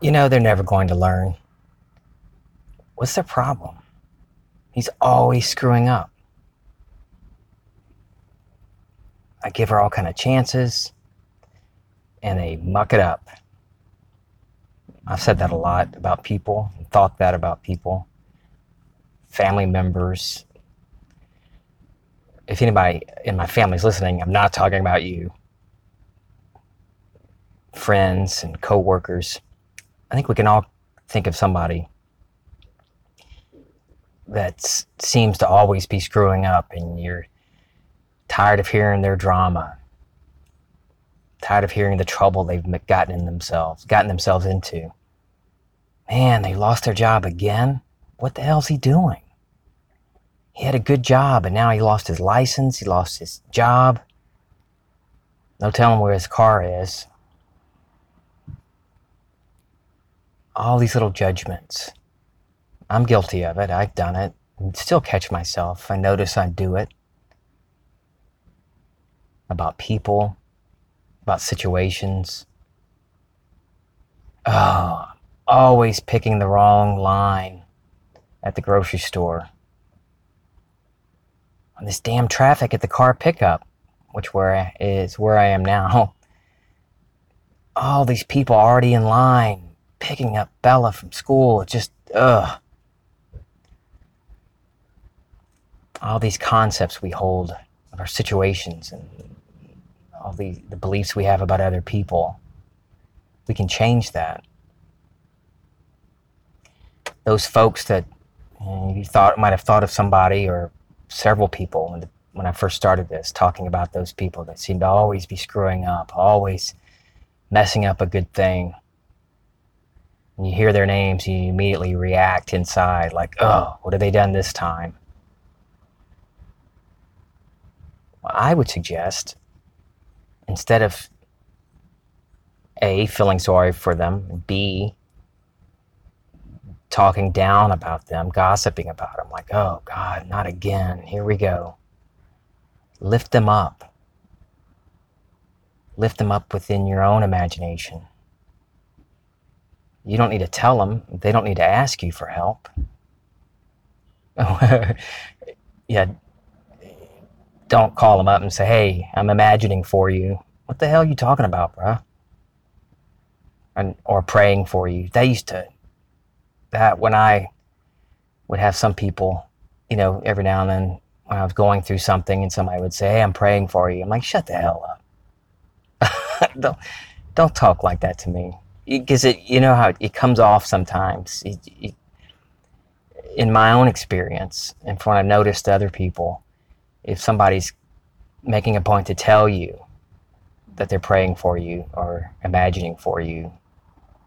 You know they're never going to learn. What's their problem? He's always screwing up. I give her all kind of chances, and they muck it up. I've said that a lot about people, thought that about people, family members. If anybody in my family's listening, I'm not talking about you. Friends and coworkers. I think we can all think of somebody that seems to always be screwing up, and you're tired of hearing their drama, tired of hearing the trouble they've gotten themselves into. Man, they lost their job again? What the hell's he doing? He had a good job, and now he lost his license, he lost his job. No telling where his car is. All these little judgments. I'm guilty of it. I've done it. I still catch myself. I notice I do it. About people, about situations. Oh, always picking the wrong line at the grocery store. And this damn traffic at the car pickup, which is where I am now. All these people already in line. Picking up Bella from school, just, ugh. All these concepts we hold of our situations and all the beliefs we have about other people. We can change that. Those folks that you might have thought of somebody or several people when I first started this, talking about those people that seemed to always be screwing up, always messing up a good thing. When you hear their names, you immediately react inside like, oh, what have they done this time? Well, I would suggest, instead of A, feeling sorry for them, B, talking down about them, gossiping about them, like, oh, God, not again, here we go. Lift them up. Lift them up within your own imagination. You don't need to tell them. They don't need to ask you for help. Yeah, don't call them up and say, hey, I'm imagining for you. What the hell are you talking about, bruh? Or praying for you. When I would have some people, every now and then when I was going through something and somebody would say, hey, I'm praying for you. I'm like, shut the hell up. Don't talk like that to me. Because it comes off sometimes. In my own experience, and from what I've noticed other people, if somebody's making a point to tell you that they're praying for you or imagining for you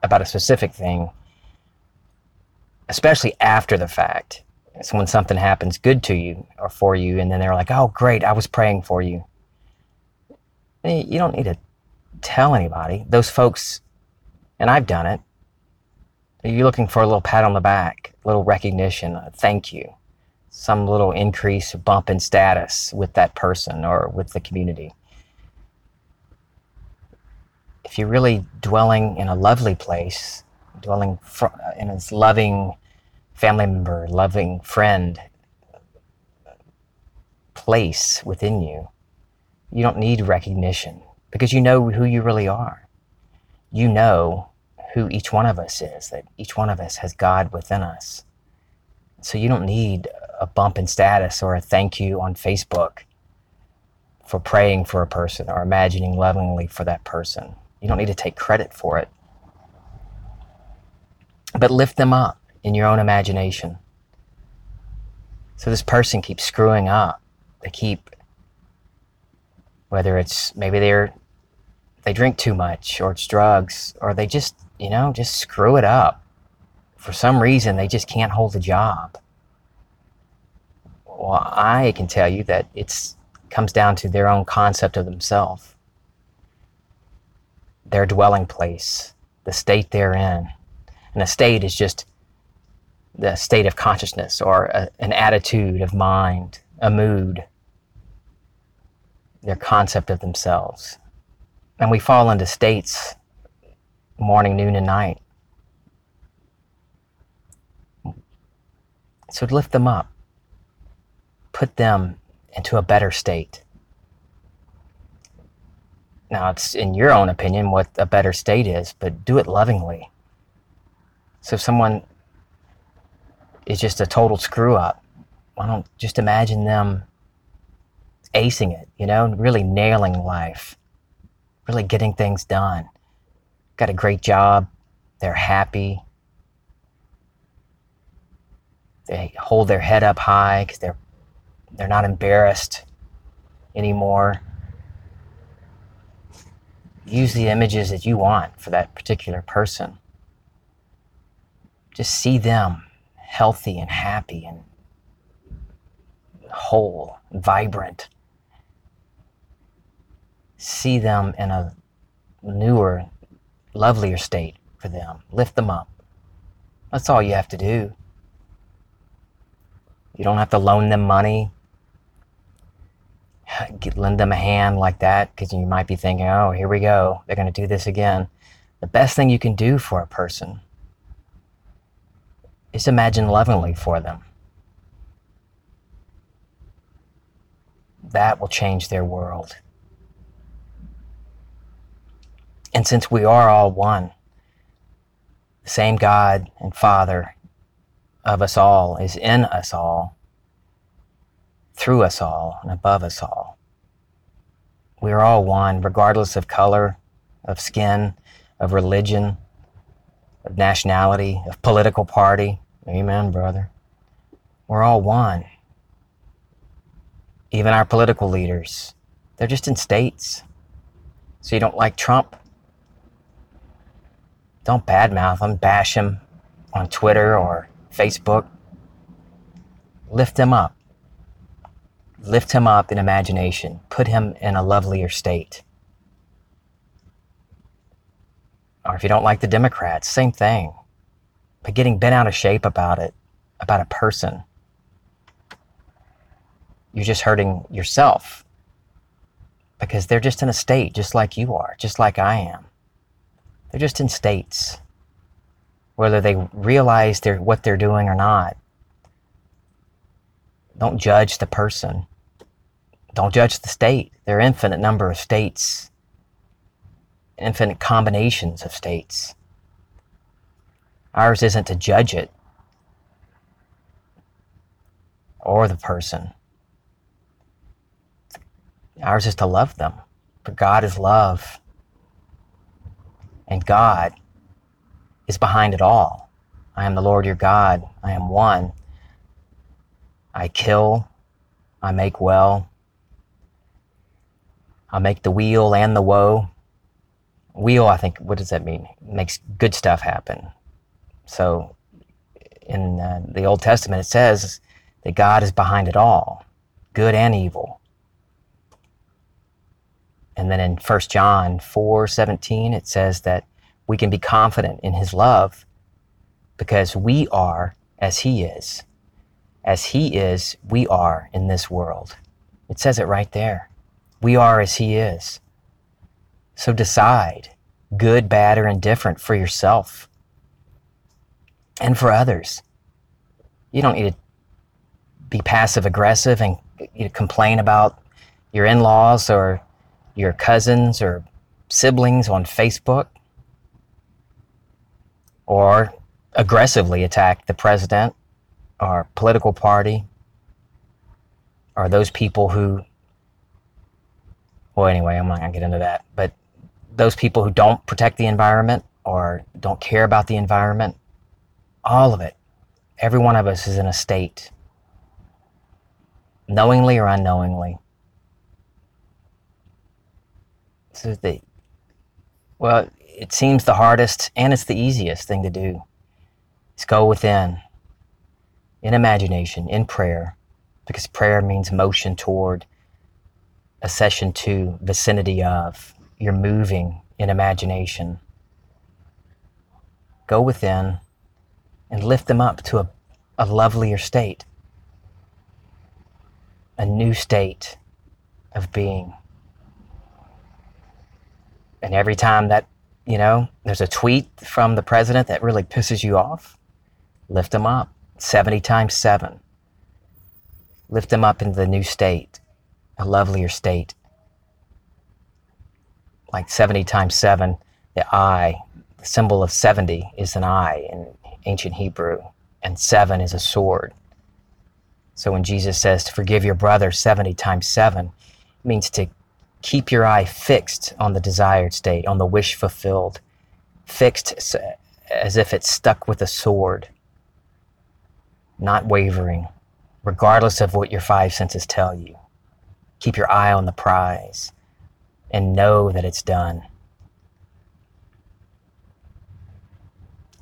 about a specific thing, especially after the fact, it's when something happens good to you or for you, and then they're like, oh, great, I was praying for you. You don't need to tell anybody. Those folks... And I've done it. You're looking for a little pat on the back, a little recognition, a thank you, some little increase, bump in status with that person or with the community. If you're really dwelling in a lovely place, dwelling in a loving family member, loving friend place within you, you don't need recognition because you know who you really are. You know who each one of us is, that each one of us has God within us. So you don't need a bump in status or a thank you on Facebook for praying for a person or imagining lovingly for that person. You don't need to take credit for it. But lift them up in your own imagination. So this person keeps screwing up. Whether it's maybe they drink too much, or it's drugs, or they just screw it up. For some reason, they just can't hold a job. Well, I can tell you that it comes down to their own concept of themselves, their dwelling place, the state they're in. And a state is just the state of consciousness or an attitude of mind, a mood, their concept of themselves. And we fall into states morning, noon, and night. So to lift them up, put them into a better state. Now, it's in your own opinion what a better state is, but do it lovingly. So if someone is just a total screw-up, why don't just imagine them acing it, you know, really nailing life, really getting things done. Got a great job, they're happy, they hold their head up high because they're not embarrassed anymore. Use the images that you want for that particular person. Just see them healthy and happy and whole, vibrant. See them in a newer, lovelier state for them. Lift them up. That's all you have to do. You don't have to loan them money, lend them a hand like that, because you might be thinking, oh, here we go, they're going to do this again. The best thing you can do for a person is imagine lovingly for them. That will change their world. And since we are all one, the same God and Father of us all is in us all, through us all, and above us all. We are all one, regardless of color, of skin, of religion, of nationality, of political party. Amen, brother. We're all one. Even our political leaders, they're just in states. So you don't like Trump? Don't badmouth him, bash him on Twitter or Facebook. Lift him up. Lift him up in imagination. Put him in a lovelier state. Or if you don't like the Democrats, same thing. But getting bent out of shape about it, about a person, you're just hurting yourself. Because they're just in a state, just like you are, just like I am. They're just in states. Whether they realize what they're doing or not, don't judge the person. Don't judge the state. There are infinite number of states, infinite combinations of states. Ours isn't to judge it or the person. Ours is to love them, for God is love. And God is behind it all. I am the Lord your God. I am one. I kill. I make well. I make the weal and the woe. Weal, I think, what does that mean? It makes good stuff happen. So in the Old Testament, it says that God is behind it all, good and evil. And then in 1 John 4:17, it says that we can be confident in his love because we are as he is. As he is, we are in this world. It says it right there. We are as he is. So decide, good, bad, or indifferent, for yourself and for others. You don't need to be passive aggressive and complain about your in-laws or your cousins or siblings on Facebook, or aggressively attack the president or political party or those people who, well, anyway, I'm not going to get into that, but those people who don't protect the environment or don't care about the environment, all of it, every one of us is in a state, knowingly or unknowingly. So well, it seems the hardest and it's the easiest thing to do. It's go within, in imagination, in prayer, because prayer means motion toward, accession to, vicinity of. You're moving in imagination. Go within and lift them up to a lovelier state, a new state of being. And every time that, there's a tweet from the president that really pisses you off, lift them up. 70 times 7. Lift them up into the new state, a lovelier state. Like 70 times 7, the eye, the symbol of 70 is an eye in ancient Hebrew, and 7 is a sword. So when Jesus says to forgive your brother 70 times 7, it means to keep your eye fixed on the desired state, on the wish fulfilled, fixed as if it's stuck with a sword, not wavering, regardless of what your five senses tell you. Keep your eye on the prize and know that it's done.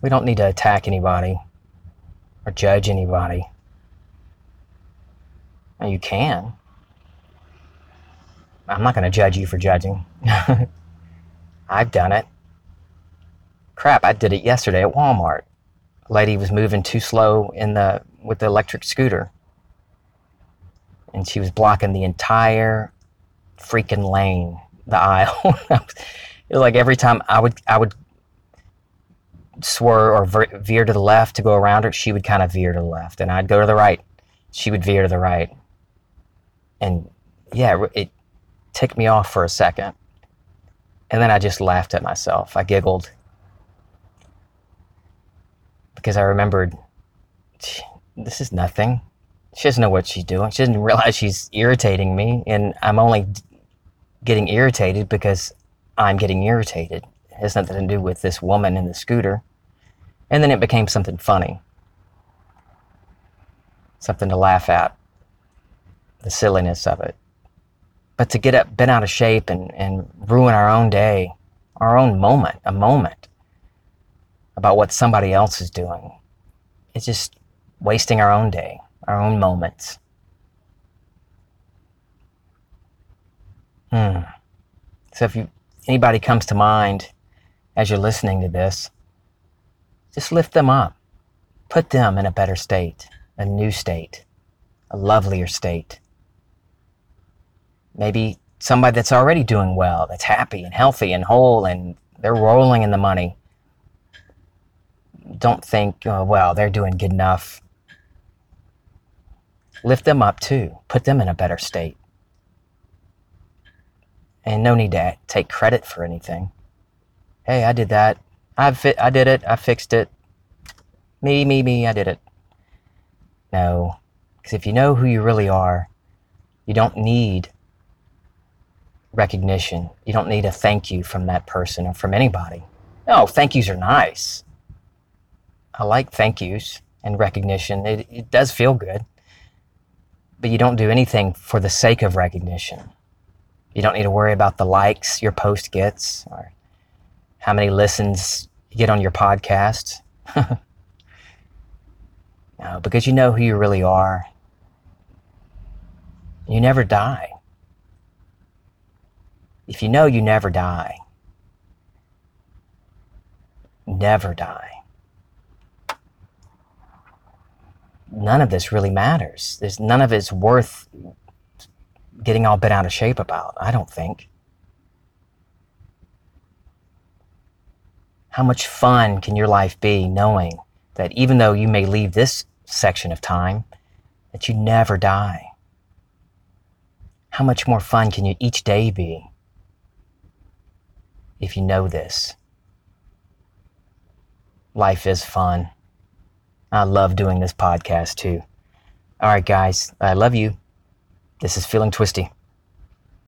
We don't need to attack anybody or judge anybody. Now, you can. I'm not going to judge you for judging. I've done it. Crap, I did it yesterday at Walmart. A lady was moving too slow with the electric scooter. And she was blocking the entire freaking lane, the aisle. It was like every time I would swerve or veer to the left to go around her, she would kind of veer to the left. And I'd go to the right. She would veer to the right. And yeah, it ticked me off for a second. And then I just laughed at myself. I giggled. Because I remembered, this is nothing. She doesn't know what she's doing. She doesn't realize she's irritating me. And I'm only getting irritated because I'm getting irritated. It has nothing to do with this woman in the scooter. And then it became something funny. Something to laugh at. The silliness of it. But to get up, bent out of shape and ruin our own day, our own moment, a moment about what somebody else is doing. It's just wasting our own day, our own moments. So if anybody comes to mind as you're listening to this, just lift them up. Put them in a better state, a new state, a lovelier state. Maybe somebody that's already doing well, that's happy and healthy and whole, and they're rolling in the money. Don't think, oh, well, they're doing good enough. Lift them up too. Put them in a better state. And no need to take credit for anything. Hey, I did that. I did it. I fixed it. Me, I did it. No, because if you know who you really are, you don't need recognition. You don't need a thank you from that person or from anybody. No, thank yous are nice. I like thank yous and recognition. It does feel good. But you don't do anything for the sake of recognition. You don't need to worry about the likes your post gets or how many listens you get on your podcast. No, because you know who you really are. You never die. If you know you never die, never die. None of this really matters. There's none of it's worth getting all bent out of shape about, I don't think. How much fun can your life be knowing that even though you may leave this section of time, that you never die? How much more fun can you each day be? If you know this, life is fun. I love doing this podcast too. All right, guys, I love you. This is Feeling Twisty.